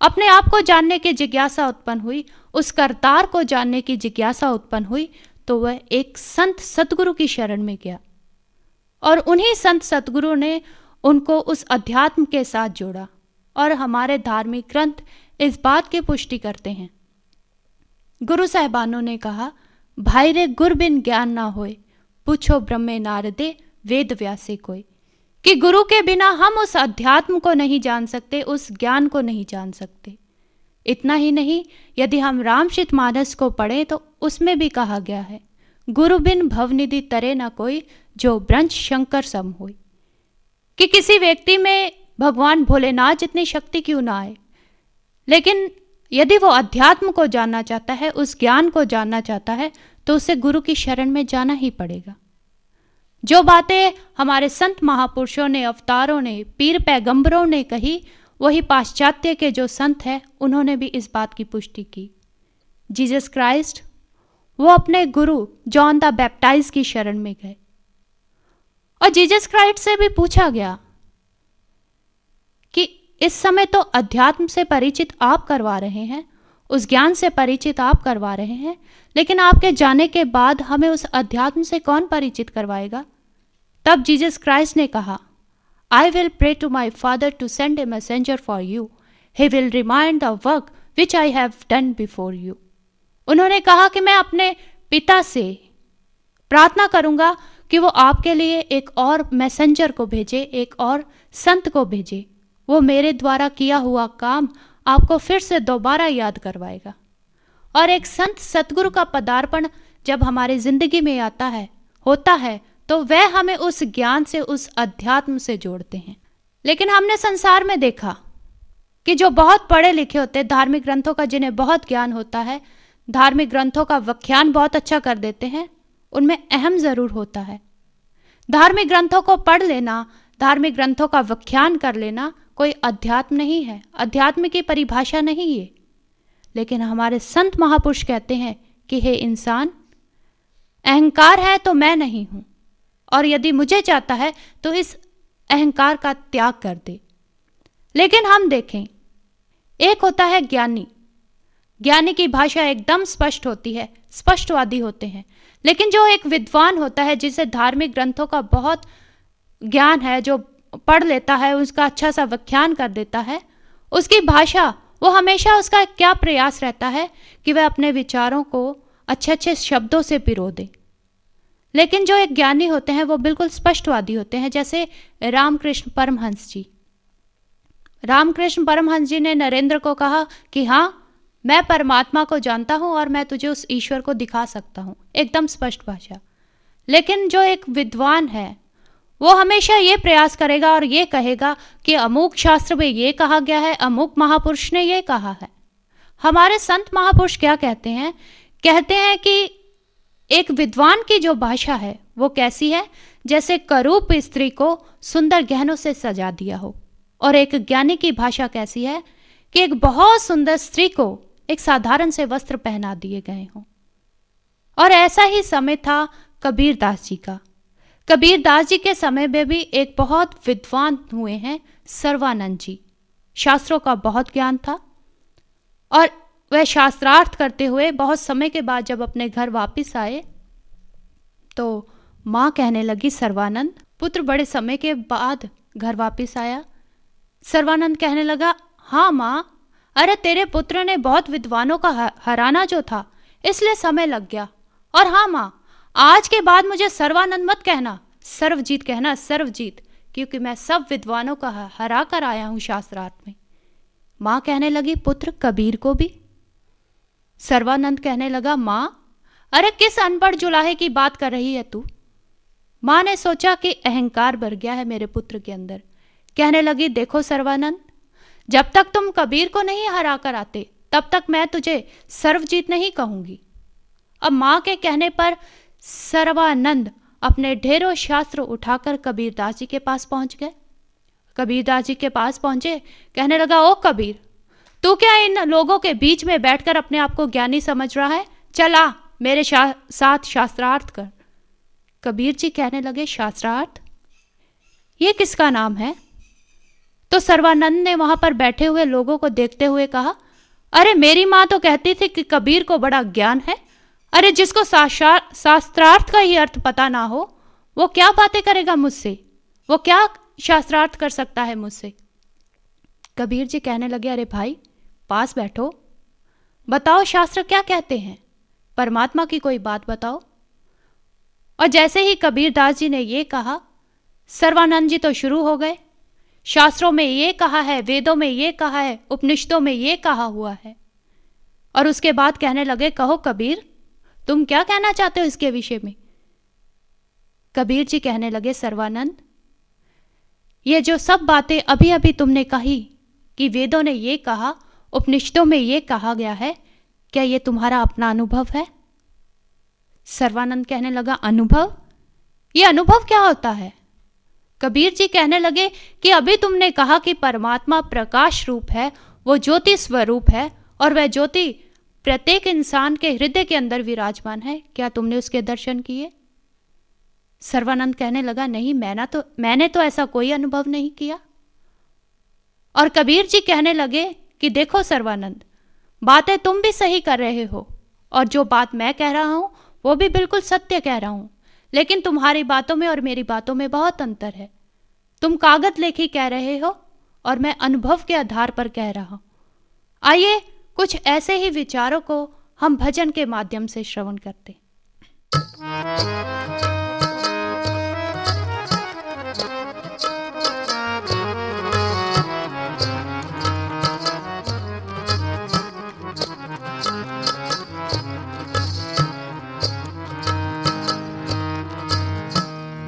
अपने आप को जानने की जिज्ञासा उत्पन्न हुई, उस करतार को जानने की जिज्ञासा उत्पन्न हुई, तो वह एक संत सतगुरु की शरण में गया और उन्हीं संत सतगुरु ने उनको उस अध्यात्म के साथ जोड़ा। और हमारे धार्मिक ग्रंथ इस बात की पुष्टि करते हैं। गुरु साहिबानों ने कहा, भाई रे गुर बिन ज्ञान ना होए, पूछो ब्रह्मे नारदे वेद व्यासे कोई। कि गुरु के बिना हम उस अध्यात्म को नहीं जान सकते, उस ज्ञान को नहीं जान सकते। इतना ही नहीं, यदि हम रामचरित मानस को पढ़ें तो उसमें भी कहा गया है, गुरु बिन भवनिधि तरे ना कोई, जो ब्रंश शंकर सम होई। कि किसी व्यक्ति में भगवान भोलेनाथ जितनी शक्ति क्यों ना आए, लेकिन यदि वो अध्यात्म को जानना चाहता है, उस ज्ञान को जानना चाहता है, तो उसे गुरु की शरण में जाना ही पड़ेगा। जो बातें हमारे संत महापुरुषों ने, अवतारों ने, पीर पैगंबरों ने कही, वही पाश्चात्य के जो संत हैं उन्होंने भी इस बात की पुष्टि की। जीसस क्राइस्ट वो अपने गुरु जॉन द बैप्टाइज की शरण में गए और जीसस क्राइस्ट से भी पूछा गया कि इस समय तो अध्यात्म से परिचित आप करवा रहे हैं, उस ज्ञान से परिचित आप करवा रहे हैं, लेकिन आपके जाने के बाद हमें उस अध्यात्म से कौन परिचित करवाएगा? तब जीसस क्राइस्ट ने कहा, I will pray to my father to send a messenger for you, he will remind the work which I have done before you. उन्होंने कहा कि मैं अपने पिता से प्रार्थना करूंगा कि वो आपके लिए एक और मैसेंजर को भेजे, एक और संत को भेजे, वो मेरे द्वारा किया हुआ काम आपको फिर से दोबारा याद करवाएगा। और एक संत सतगुरु का पदार्पण जब हमारी जिंदगी में आता है, होता है, तो वह हमें उस ज्ञान से, उस अध्यात्म से जोड़ते हैं। लेकिन हमने संसार में देखा कि जो बहुत पढ़े लिखे होते हैं, धार्मिक ग्रंथों का जिन्हें बहुत ज्ञान होता है, धार्मिक ग्रंथों का व्याख्यान बहुत अच्छा कर देते हैं, उनमें अहम जरूर होता है। धार्मिक ग्रंथों को पढ़ लेना, धार्मिक ग्रंथों का व्याख्यान कर लेना कोई अध्यात्म नहीं है, अध्यात्म की परिभाषा नहीं है। लेकिन हमारे संत महापुरुष कहते हैं कि हे इंसान, अहंकार है तो मैं नहीं हूं, और यदि मुझे चाहता है तो इस अहंकार का त्याग कर दे। लेकिन हम देखें, एक होता है ज्ञानी, ज्ञानी की भाषा एकदम स्पष्ट होती है, स्पष्टवादी होते हैं। लेकिन जो एक विद्वान होता है, जिसे धार्मिक ग्रंथों का बहुत ज्ञान है, जो पढ़ लेता है, उसका अच्छा सा व्याख्यान कर देता है, उसकी भाषा, वो हमेशा, उसका क्या प्रयास रहता है कि वह अपने विचारों को अच्छे अच्छे शब्दों से पिरो दे। लेकिन जो एक ज्ञानी होते हैं वो बिल्कुल स्पष्टवादी होते हैं, जैसे रामकृष्ण परमहंस जी। रामकृष्ण परमहंस जी ने नरेंद्र को कहा कि हाँ, मैं परमात्मा को जानता हूँ और मैं तुझे उस ईश्वर को दिखा सकता हूँ, एकदम स्पष्ट भाषा। लेकिन जो एक विद्वान है वो हमेशा ये प्रयास करेगा और ये कहेगा कि अमुक शास्त्र में ये कहा गया है, अमुक महापुरुष ने ये कहा है। हमारे संत महापुरुष क्या कहते हैं? कहते हैं कि एक विद्वान की जो भाषा है वो कैसी है? जैसे करूप स्त्री को सुंदर गहनों से सजा दिया हो, और एक ज्ञानी की भाषा कैसी है कि एक बहुत सुंदर स्त्री को एक साधारण से वस्त्र पहना दिए गए हों। और ऐसा ही समय था कबीरदास जी का। कबीरदास जी के समय में भी एक बहुत विद्वान हुए हैं सर्वानंद जी। शास्त्रों का बहुत ज्ञान था और वह शास्त्रार्थ करते हुए बहुत समय के बाद जब अपने घर वापस आए तो माँ कहने लगी, सर्वानंद पुत्र बड़े समय के बाद घर वापस आया। सर्वानंद कहने लगा, हाँ माँ, अरे तेरे पुत्र ने बहुत विद्वानों का हराना जो था इसलिए समय लग गया। और हाँ माँ, आज के बाद मुझे सर्वानंद मत कहना, सर्वजीत कहना, सर्वजीत, क्योंकि मैं सब विद्वानों का हरा कर आया हूँ शास्त्रार्थ में। माँ कहने लगी, पुत्र कबीर को भी? सर्वानंद कहने लगा, माँ अरे किस अनपढ़ जुलाहे की बात कर रही है तू? माँ ने सोचा कि अहंकार भर गया है मेरे पुत्र के अंदर। कहने लगी, देखो सर्वानंद, जब तक तुम कबीर को नहीं हरा कर आते तब तक मैं तुझे सर्वजीत नहीं कहूंगी। अब माँ के कहने पर सर्वानंद अपने ढेरों शास्त्र उठाकर कबीरदास जी के पास पहुंच गए। कबीरदास जी के पास पहुंचे, कहने लगा, ओ कबीर, तू क्या इन लोगों के बीच में बैठकर अपने आप को ज्ञानी समझ रहा है? चला मेरे शा, साथ शास्त्रार्थ कर। कबीर जी कहने लगे, शास्त्रार्थ ये किसका नाम है? तो सर्वानंद ने वहां पर बैठे हुए लोगों को देखते हुए कहा, अरे मेरी माँ तो कहती थी कि कबीर को बड़ा ज्ञान है, अरे जिसको शास्त्रार्थ का ही अर्थ पता ना हो वो क्या बातें करेगा मुझसे, वो क्या शास्त्रार्थ कर सकता है मुझसे? कबीर जी कहने लगे, अरे भाई पास बैठो, बताओ शास्त्र क्या कहते हैं, परमात्मा की कोई बात बताओ। और जैसे ही कबीरदास जी ने ये कहा, सर्वानंद जी तो शुरू हो गए, शास्त्रों में ये कहा है, वेदों में ये कहा है, उपनिषदों में ये कहा हुआ है। और उसके बाद कहने लगे, कहो कबीर तुम क्या कहना चाहते हो इसके विषय में? कबीर जी कहने लगे, सर्वानंद ये जो सब बातें अभी अभी तुमने कही कि वेदों ने ये कहा, उपनिषदों में ये कहा गया है, क्या ये तुम्हारा अपना अनुभव है? सर्वानंद कहने लगा, अनुभव? ये अनुभव क्या होता है? कबीर जी कहने लगे कि अभी तुमने कहा कि परमात्मा प्रकाश रूप है, वो ज्योति स्वरूप है और वह ज्योति प्रत्येक इंसान के हृदय के अंदर विराजमान है, क्या तुमने उसके दर्शन किए? सर्वानंद कहने लगा, नहीं मैंने तो मैंने तो ऐसा कोई अनुभव नहीं किया। और कबीर जी कहने लगे कि देखो सर्वानंद, बातें तुम भी सही कर रहे हो और जो बात मैं कह रहा हूं वो भी बिल्कुल सत्य कह रहा हूं, लेकिन तुम्हारी बातों में और मेरी बातों में बहुत अंतर है। तुम कागज लेखी कह रहे हो और मैं अनुभव के आधार पर कह रहा हूं। आइए कुछ ऐसे ही विचारों को हम भजन के माध्यम से श्रवण करते।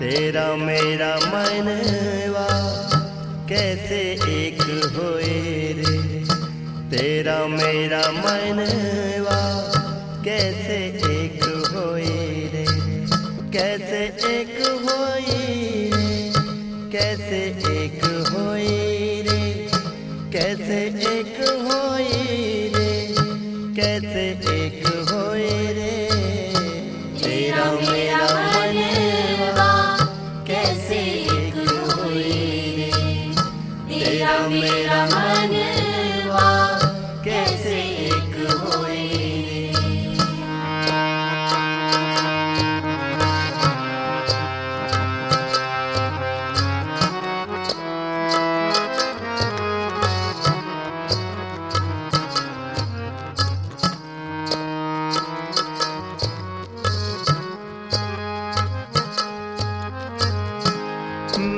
तेरा मेरा मनवा कैसे एक होए रे, तेरा मेरा मनवा कैसे एक होए रे, कैसे एक होए रे, कैसे एक होए रे, कैसे एक होए रे, कैसे एक होए रे, तेरा मेरा मनवा कैसे एक होए रे, तेरा मेरा मनवा कैसे एक होए रे।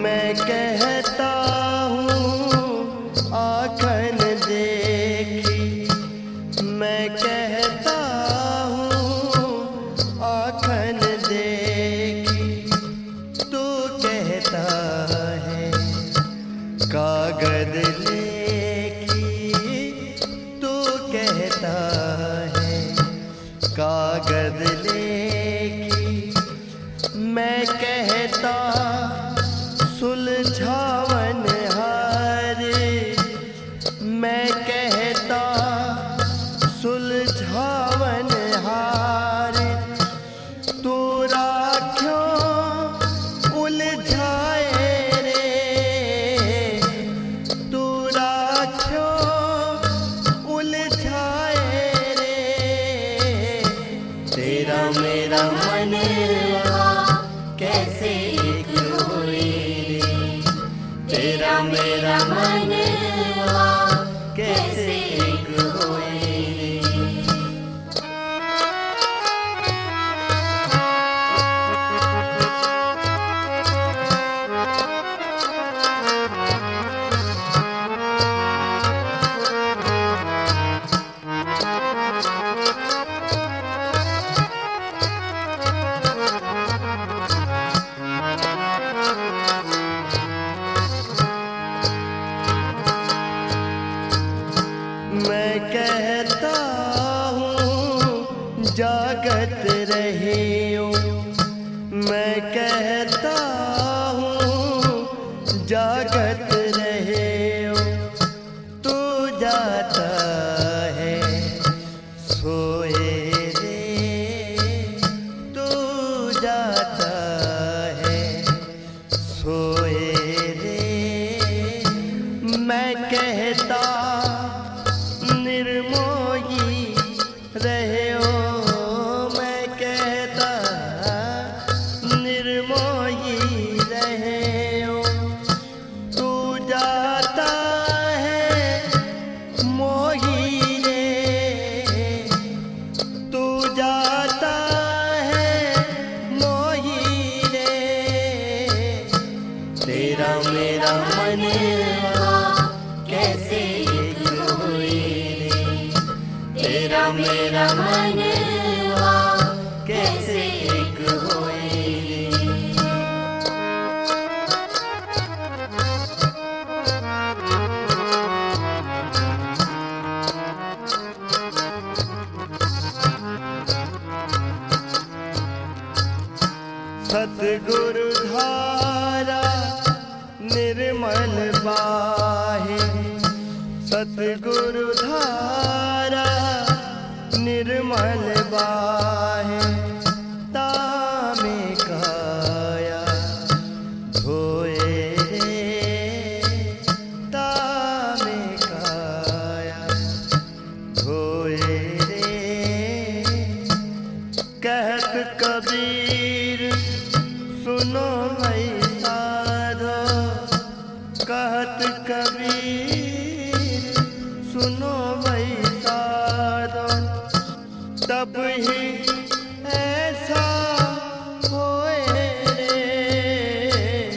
मैं कहता हूँ आँखन देखी, मैं कहता हूँ आँखन देखी, तू कहता है कागज लेखी, तू कहता है कागज लेखी, मैं कहता सुलझावन हारे, रही हूँ मैं कहता हूँ जागत रहे हो तू जाता है सोए रे तू जाता है सोए रे मैं कहता निर्मोही रहे हो मैं कहता निर्मोही रहे हो तू जाता है मोही रे तू जाता है मोही रे तेरा मेरा मन कैसे तेरा मेरा मनवा कैसे एक होए सतगुरु धारा निर्मल बाहे सतगुरु धारा निर्मल बाहे तामे काया धोए रे तामे काया धोए रे कहत कबीर सुनो भाई साधो कहत कबीर सुनो भाई साधो तब ही ऐसा होए रे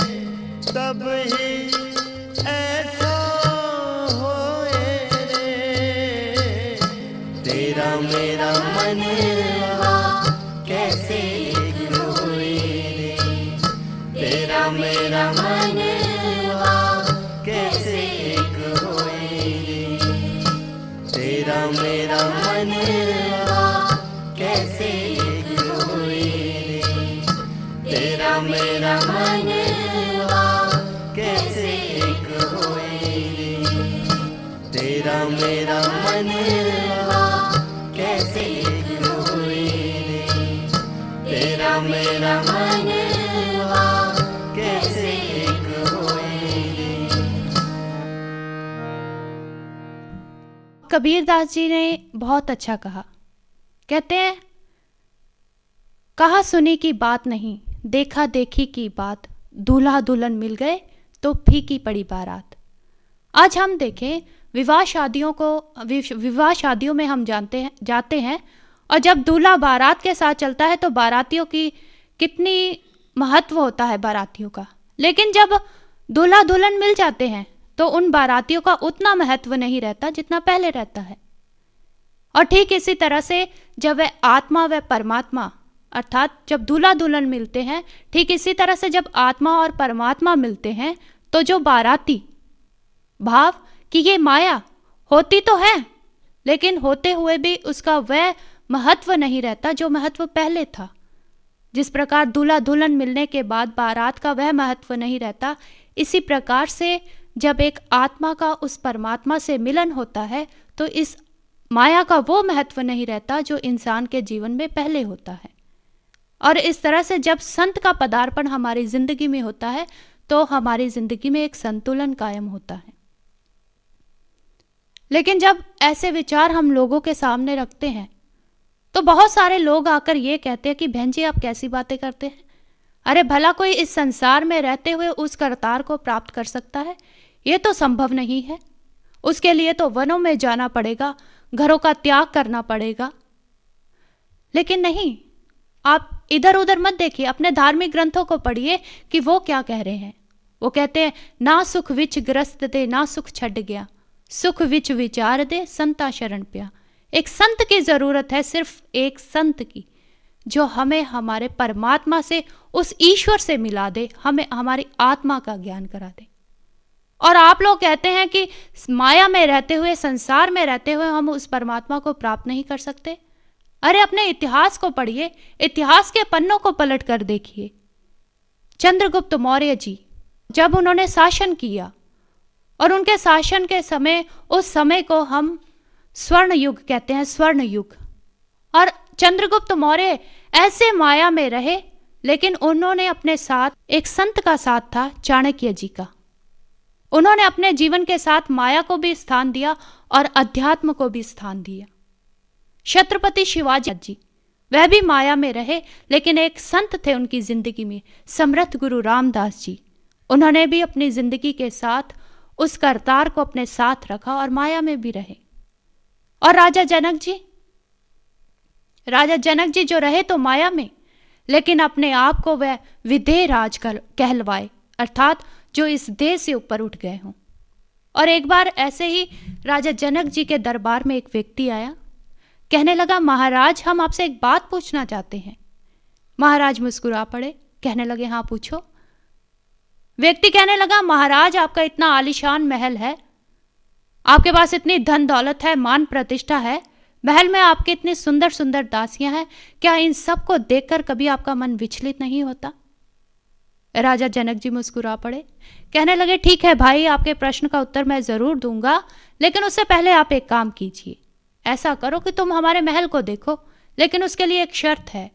तब ही ऐसा होए रे तेरा मेरा मनवा कैसे एक होए रे तेरा मेरा मनवा कैसे एक होए रे तेरा मेरा मनवा कैसे एक होए रे तेरा मेरा मनवा कैसे एक होए रे तेरा मेरा मनवा कैसे एक होए रे तेरा मेरा मनवा कैसे एक होए रे। कबीरदास जी ने बहुत अच्छा कहा, कहते हैं कहा सुनी की बात नहीं, देखा देखी की बात, दूल्हा दुल्हन मिल गए तो फीकी पड़ी बारात। आज हम देखें विवाह शादियों को, विवाह शादियों में हम जानते हैं जाते हैं और जब दूल्हा बारात के साथ चलता है तो बारातियों की कितनी महत्व होता है बारातियों का, लेकिन जब दूल्हा दुल्हन मिल जाते हैं तो उन बारातियों का उतना महत्व नहीं रहता जितना पहले रहता है। और ठीक इसी तरह से जब वह आत्मा व परमात्मा अर्थात जब दूल्हा दुल्हन मिलते हैं, ठीक इसी तरह से जब आत्मा और परमात्मा मिलते हैं तो जो बाराती भाव कि ये माया होती तो है लेकिन होते हुए भी उसका वह महत्व नहीं रहता जो महत्व पहले था। जिस प्रकार दूल्हा दुल्हन मिलने के बाद बारात का वह महत्व नहीं रहता, इसी प्रकार से जब एक आत्मा का उस परमात्मा से मिलन होता है तो इस माया का वो महत्व नहीं रहता जो इंसान के जीवन में पहले होता है। और इस तरह से जब संत का पदार्पण हमारी जिंदगी में होता है तो हमारी जिंदगी में एक संतुलन कायम होता है। लेकिन जब ऐसे विचार हम लोगों के सामने रखते हैं तो बहुत सारे लोग आकर ये कहते हैं कि बहन जी आप कैसी बातें करते हैं, अरे भला कोई इस संसार में रहते हुए उस करतार को प्राप्त कर सकता है? ये तो संभव नहीं है, उसके लिए तो वनों में जाना पड़ेगा, घरों का त्याग करना पड़ेगा। लेकिन नहीं, आप इधर उधर मत देखिए, अपने धार्मिक ग्रंथों को पढ़िए कि वो क्या कह रहे हैं। वो कहते हैं ना सुख विच ग्रस्त दे ना सुख छड़ गया, सुख विच विचार दे संता शरण प्या। एक संत की जरूरत है, सिर्फ एक संत की, जो हमें हमारे परमात्मा से, उस ईश्वर से मिला दे, हमें हमारी आत्मा का ज्ञान करा दे। और आप लोग कहते हैं कि माया में रहते हुए, संसार में रहते हुए हम उस परमात्मा को प्राप्त नहीं कर सकते। अरे अपने इतिहास को पढ़िए, इतिहास के पन्नों को पलट कर देखिए। चंद्रगुप्त मौर्य जी, जब उन्होंने शासन किया और उनके शासन के समय, उस समय को हम स्वर्ण युग कहते हैं, स्वर्ण युग। और चंद्रगुप्त मौर्य ऐसे माया में रहे, लेकिन उन्होंने अपने साथ एक संत का साथ था, चाणक्य जी का। उन्होंने अपने जीवन के साथ माया को भी स्थान दिया और अध्यात्म को भी स्थान दिया। छत्रपति शिवाजी जी, वह भी माया में रहे, लेकिन एक संत थे उनकी जिंदगी में, समर्थ गुरु रामदास जी। उन्होंने भी अपनी जिंदगी के साथ उस करतार को अपने साथ रखा और माया में भी रहे। और राजा जनक जी, राजा जनक जी जो रहे तो माया में, लेकिन अपने आप को वह विदेह राज कहलवाए, अर्थात जो इस देह से ऊपर उठ गए हों। और एक बार ऐसे ही राजा जनक जी के दरबार में एक व्यक्ति आया, कहने लगा, महाराज हम आपसे एक बात पूछना चाहते हैं। महाराज मुस्कुरा पड़े, कहने लगे, हाँ पूछो। व्यक्ति कहने लगा, महाराज आपका इतना आलीशान महल है, आपके पास इतनी धन दौलत है, मान प्रतिष्ठा है, महल में आपके इतने सुंदर सुंदर दासियां हैं, क्या इन सब को देखकर कभी आपका मन विचलित नहीं होता? राजा जनक जी मुस्कुरा पड़े, कहने लगे, ठीक है भाई, आपके प्रश्न का उत्तर मैं जरूर दूंगा, लेकिन उससे पहले आप एक काम कीजिए, ऐसा करो कि तुम हमारे महल को देखो, लेकिन उसके लिए एक शर्त है,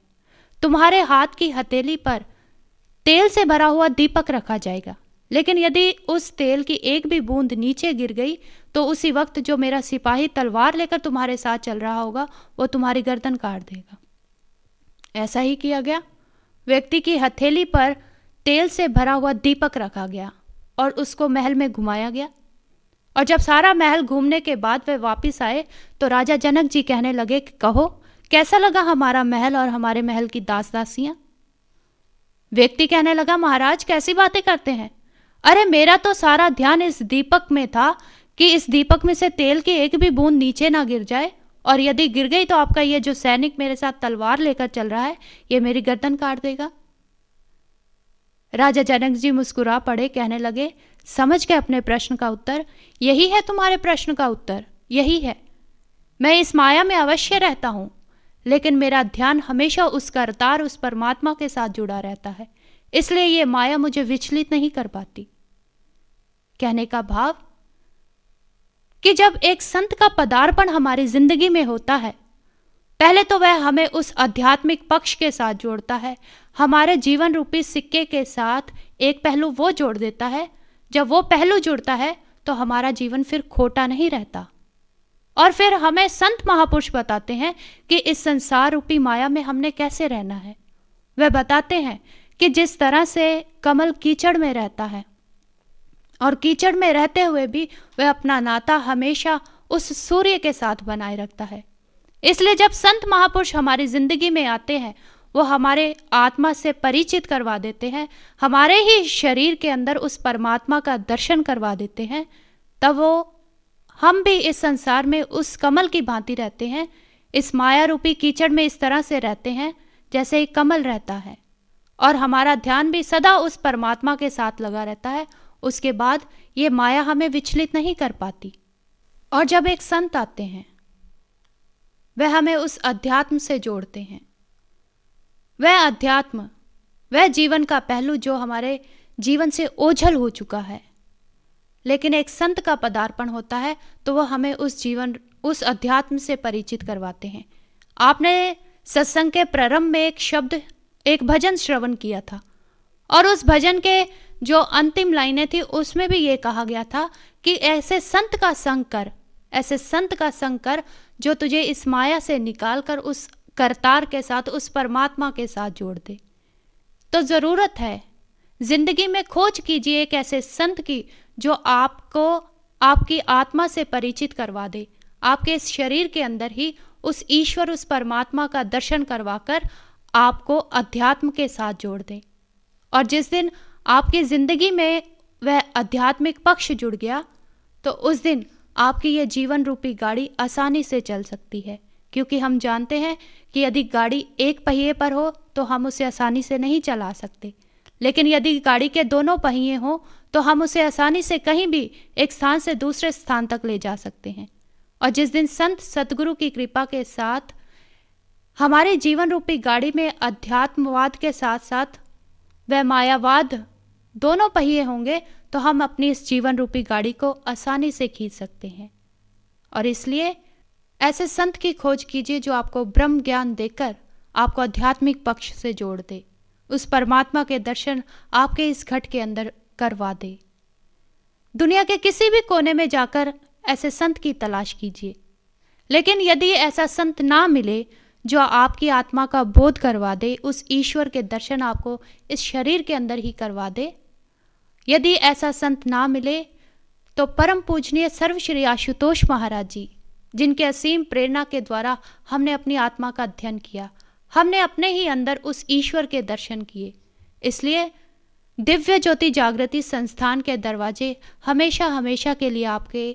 तुम्हारे हाथ की हथेली पर तेल से भरा हुआ दीपक रखा जाएगा, लेकिन यदि उस तेल की एक भी बूंद नीचे गिर गई तो उसी वक्त जो मेरा सिपाही तलवार लेकर तुम्हारे साथ चल रहा होगा वो तुम्हारी गर्दन काट देगा। ऐसा ही किया गया। व्यक्ति की हथेली पर तेल से भरा हुआ दीपक रखा गया और उसको महल में घुमाया गया। और जब सारा महल घूमने के बाद वे वापस आए तो राजा जनक जी कहने लगे, कहो कैसा लगा हमारा महल और हमारे महल की दास दासियां? व्यक्ति कहने लगा, महाराज कैसी बातें करते हैं, अरे मेरा तो सारा ध्यान इस दीपक में था कि इस दीपक में से तेल की एक भी बूंद नीचे ना गिर जाए, और यदि गिर गई तो आपका ये जो सैनिक मेरे साथ तलवार लेकर चल रहा है ये मेरी गर्दन काट देगा। राजा जनक जी मुस्कुरा पड़े, कहने लगे, समझ गए अपने प्रश्न का उत्तर, यही है तुम्हारे प्रश्न का उत्तर, यही है। मैं इस माया में अवश्य रहता हूं, लेकिन मेरा ध्यान हमेशा उस करतार, उस परमात्मा के साथ जुड़ा रहता है, इसलिए ये माया मुझे विचलित नहीं कर पाती। कहने का भाव कि जब एक संत का पदार्पण हमारी जिंदगी में होता है, पहले तो वह हमें उस आध्यात्मिक पक्ष के साथ जोड़ता है, हमारे जीवन रूपी सिक्के के साथ एक पहलू वो जोड़ देता है। जब वो पहलू जुड़ता है तो हमारा जीवन फिर खोटा नहीं रहता। और फिर हमें संत महापुरुष बताते हैं कि इस संसार रूपी माया में हमने कैसे रहना है। वह बताते हैं कि जिस तरह से कमल कीचड़ में रहता है और कीचड़ में रहते हुए भी वह अपना नाता हमेशा उस सूर्य के साथ बनाए रखता है, इसलिए जब संत महापुरुष हमारी जिंदगी में आते हैं वो हमारे आत्मा से परिचित करवा देते हैं, हमारे ही शरीर के अंदर उस परमात्मा का दर्शन करवा देते हैं, तब वो हम भी इस संसार में उस कमल की भांति रहते हैं, इस माया रूपी कीचड़ में इस तरह से रहते हैं जैसे एक कमल रहता है, और हमारा ध्यान भी सदा उस परमात्मा के साथ लगा रहता है। उसके बाद ये माया हमें विचलित नहीं कर पाती। और जब एक संत आते हैं वह हमें उस अध्यात्म से जोड़ते हैं। वह अध्यात्म, वह जीवन का पहलू जो हमारे जीवन से ओझल हो चुका है, लेकिन एक संत का पदार्पण होता है तो वह हमें उस जीवन, उस अध्यात्म से परिचित करवाते हैं। आपने सत्संग के प्रारंभ में एक शब्द, एक भजन श्रवण किया था और उस भजन के जो अंतिम लाइनें थी उसमें भी ये कहा गया था कि ऐसे संत का संग कर, ऐसे संत का संग कर जो तुझे इस माया से निकाल कर उस करतार के साथ, उस परमात्मा के साथ जोड़ दे। तो जरूरत है, जिंदगी में खोज कीजिए एक ऐसे संत की जो आपको आपकी आत्मा से परिचित करवा दे, आपके इस शरीर के अंदर ही उस ईश्वर, उस परमात्मा का दर्शन करवाकर आपको अध्यात्म के साथ जोड़ दें। और जिस दिन आपकी जिंदगी में वह आध्यात्मिक पक्ष जुड़ गया तो उस दिन आपकी ये जीवन रूपी गाड़ी आसानी से चल सकती है, क्योंकि हम जानते हैं कि यदि गाड़ी एक पहिए पर हो तो हम उसे आसानी से नहीं चला सकते, लेकिन यदि गाड़ी के दोनों पहिए हों तो हम उसे आसानी से कहीं भी एक स्थान से दूसरे स्थान तक ले जा सकते हैं। और जिस दिन संत सतगुरु की कृपा के साथ हमारे जीवन रूपी गाड़ी में अध्यात्मवाद के साथ साथ व मायावाद दोनों पहिए होंगे तो हम अपनी इस जीवन रूपी गाड़ी को आसानी से खींच सकते हैं। और इसलिए ऐसे संत की खोज कीजिए जो आपको ब्रह्म ज्ञान देकर आपको आध्यात्मिक पक्ष से जोड़ दे, उस परमात्मा के दर्शन आपके इस घट के अंदर करवा दे। दुनिया के किसी भी कोने में जाकर ऐसे संत की तलाश कीजिए, लेकिन यदि ऐसा संत ना मिले जो आपकी आत्मा का बोध करवा दे, उस ईश्वर के दर्शन आपको इस शरीर के अंदर ही करवा दे, यदि ऐसा संत ना मिले तो परम पूजनीय सर्वश्री आशुतोष महाराज जी, जिनके असीम प्रेरणा के द्वारा हमने अपनी आत्मा का अध्ययन किया, हमने अपने ही अंदर उस ईश्वर के दर्शन किए। इसलिए दिव्य ज्योति जागृति संस्थान के दरवाजे हमेशा हमेशा के लिए आपके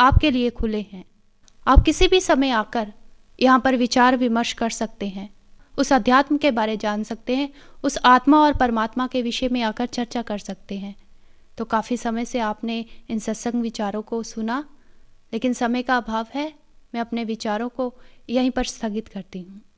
आपके लिए खुले हैं। आप किसी भी समय आकर यहाँ पर विचार विमर्श कर सकते हैं, उस अध्यात्म के बारे जान सकते हैं, उस आत्मा और परमात्मा के विषय में आकर चर्चा कर सकते हैं। तो काफ़ी समय से आपने इन सत्संग विचारों को सुना, लेकिन समय का अभाव है, मैं अपने विचारों को यहीं पर स्थगित करती हूँ।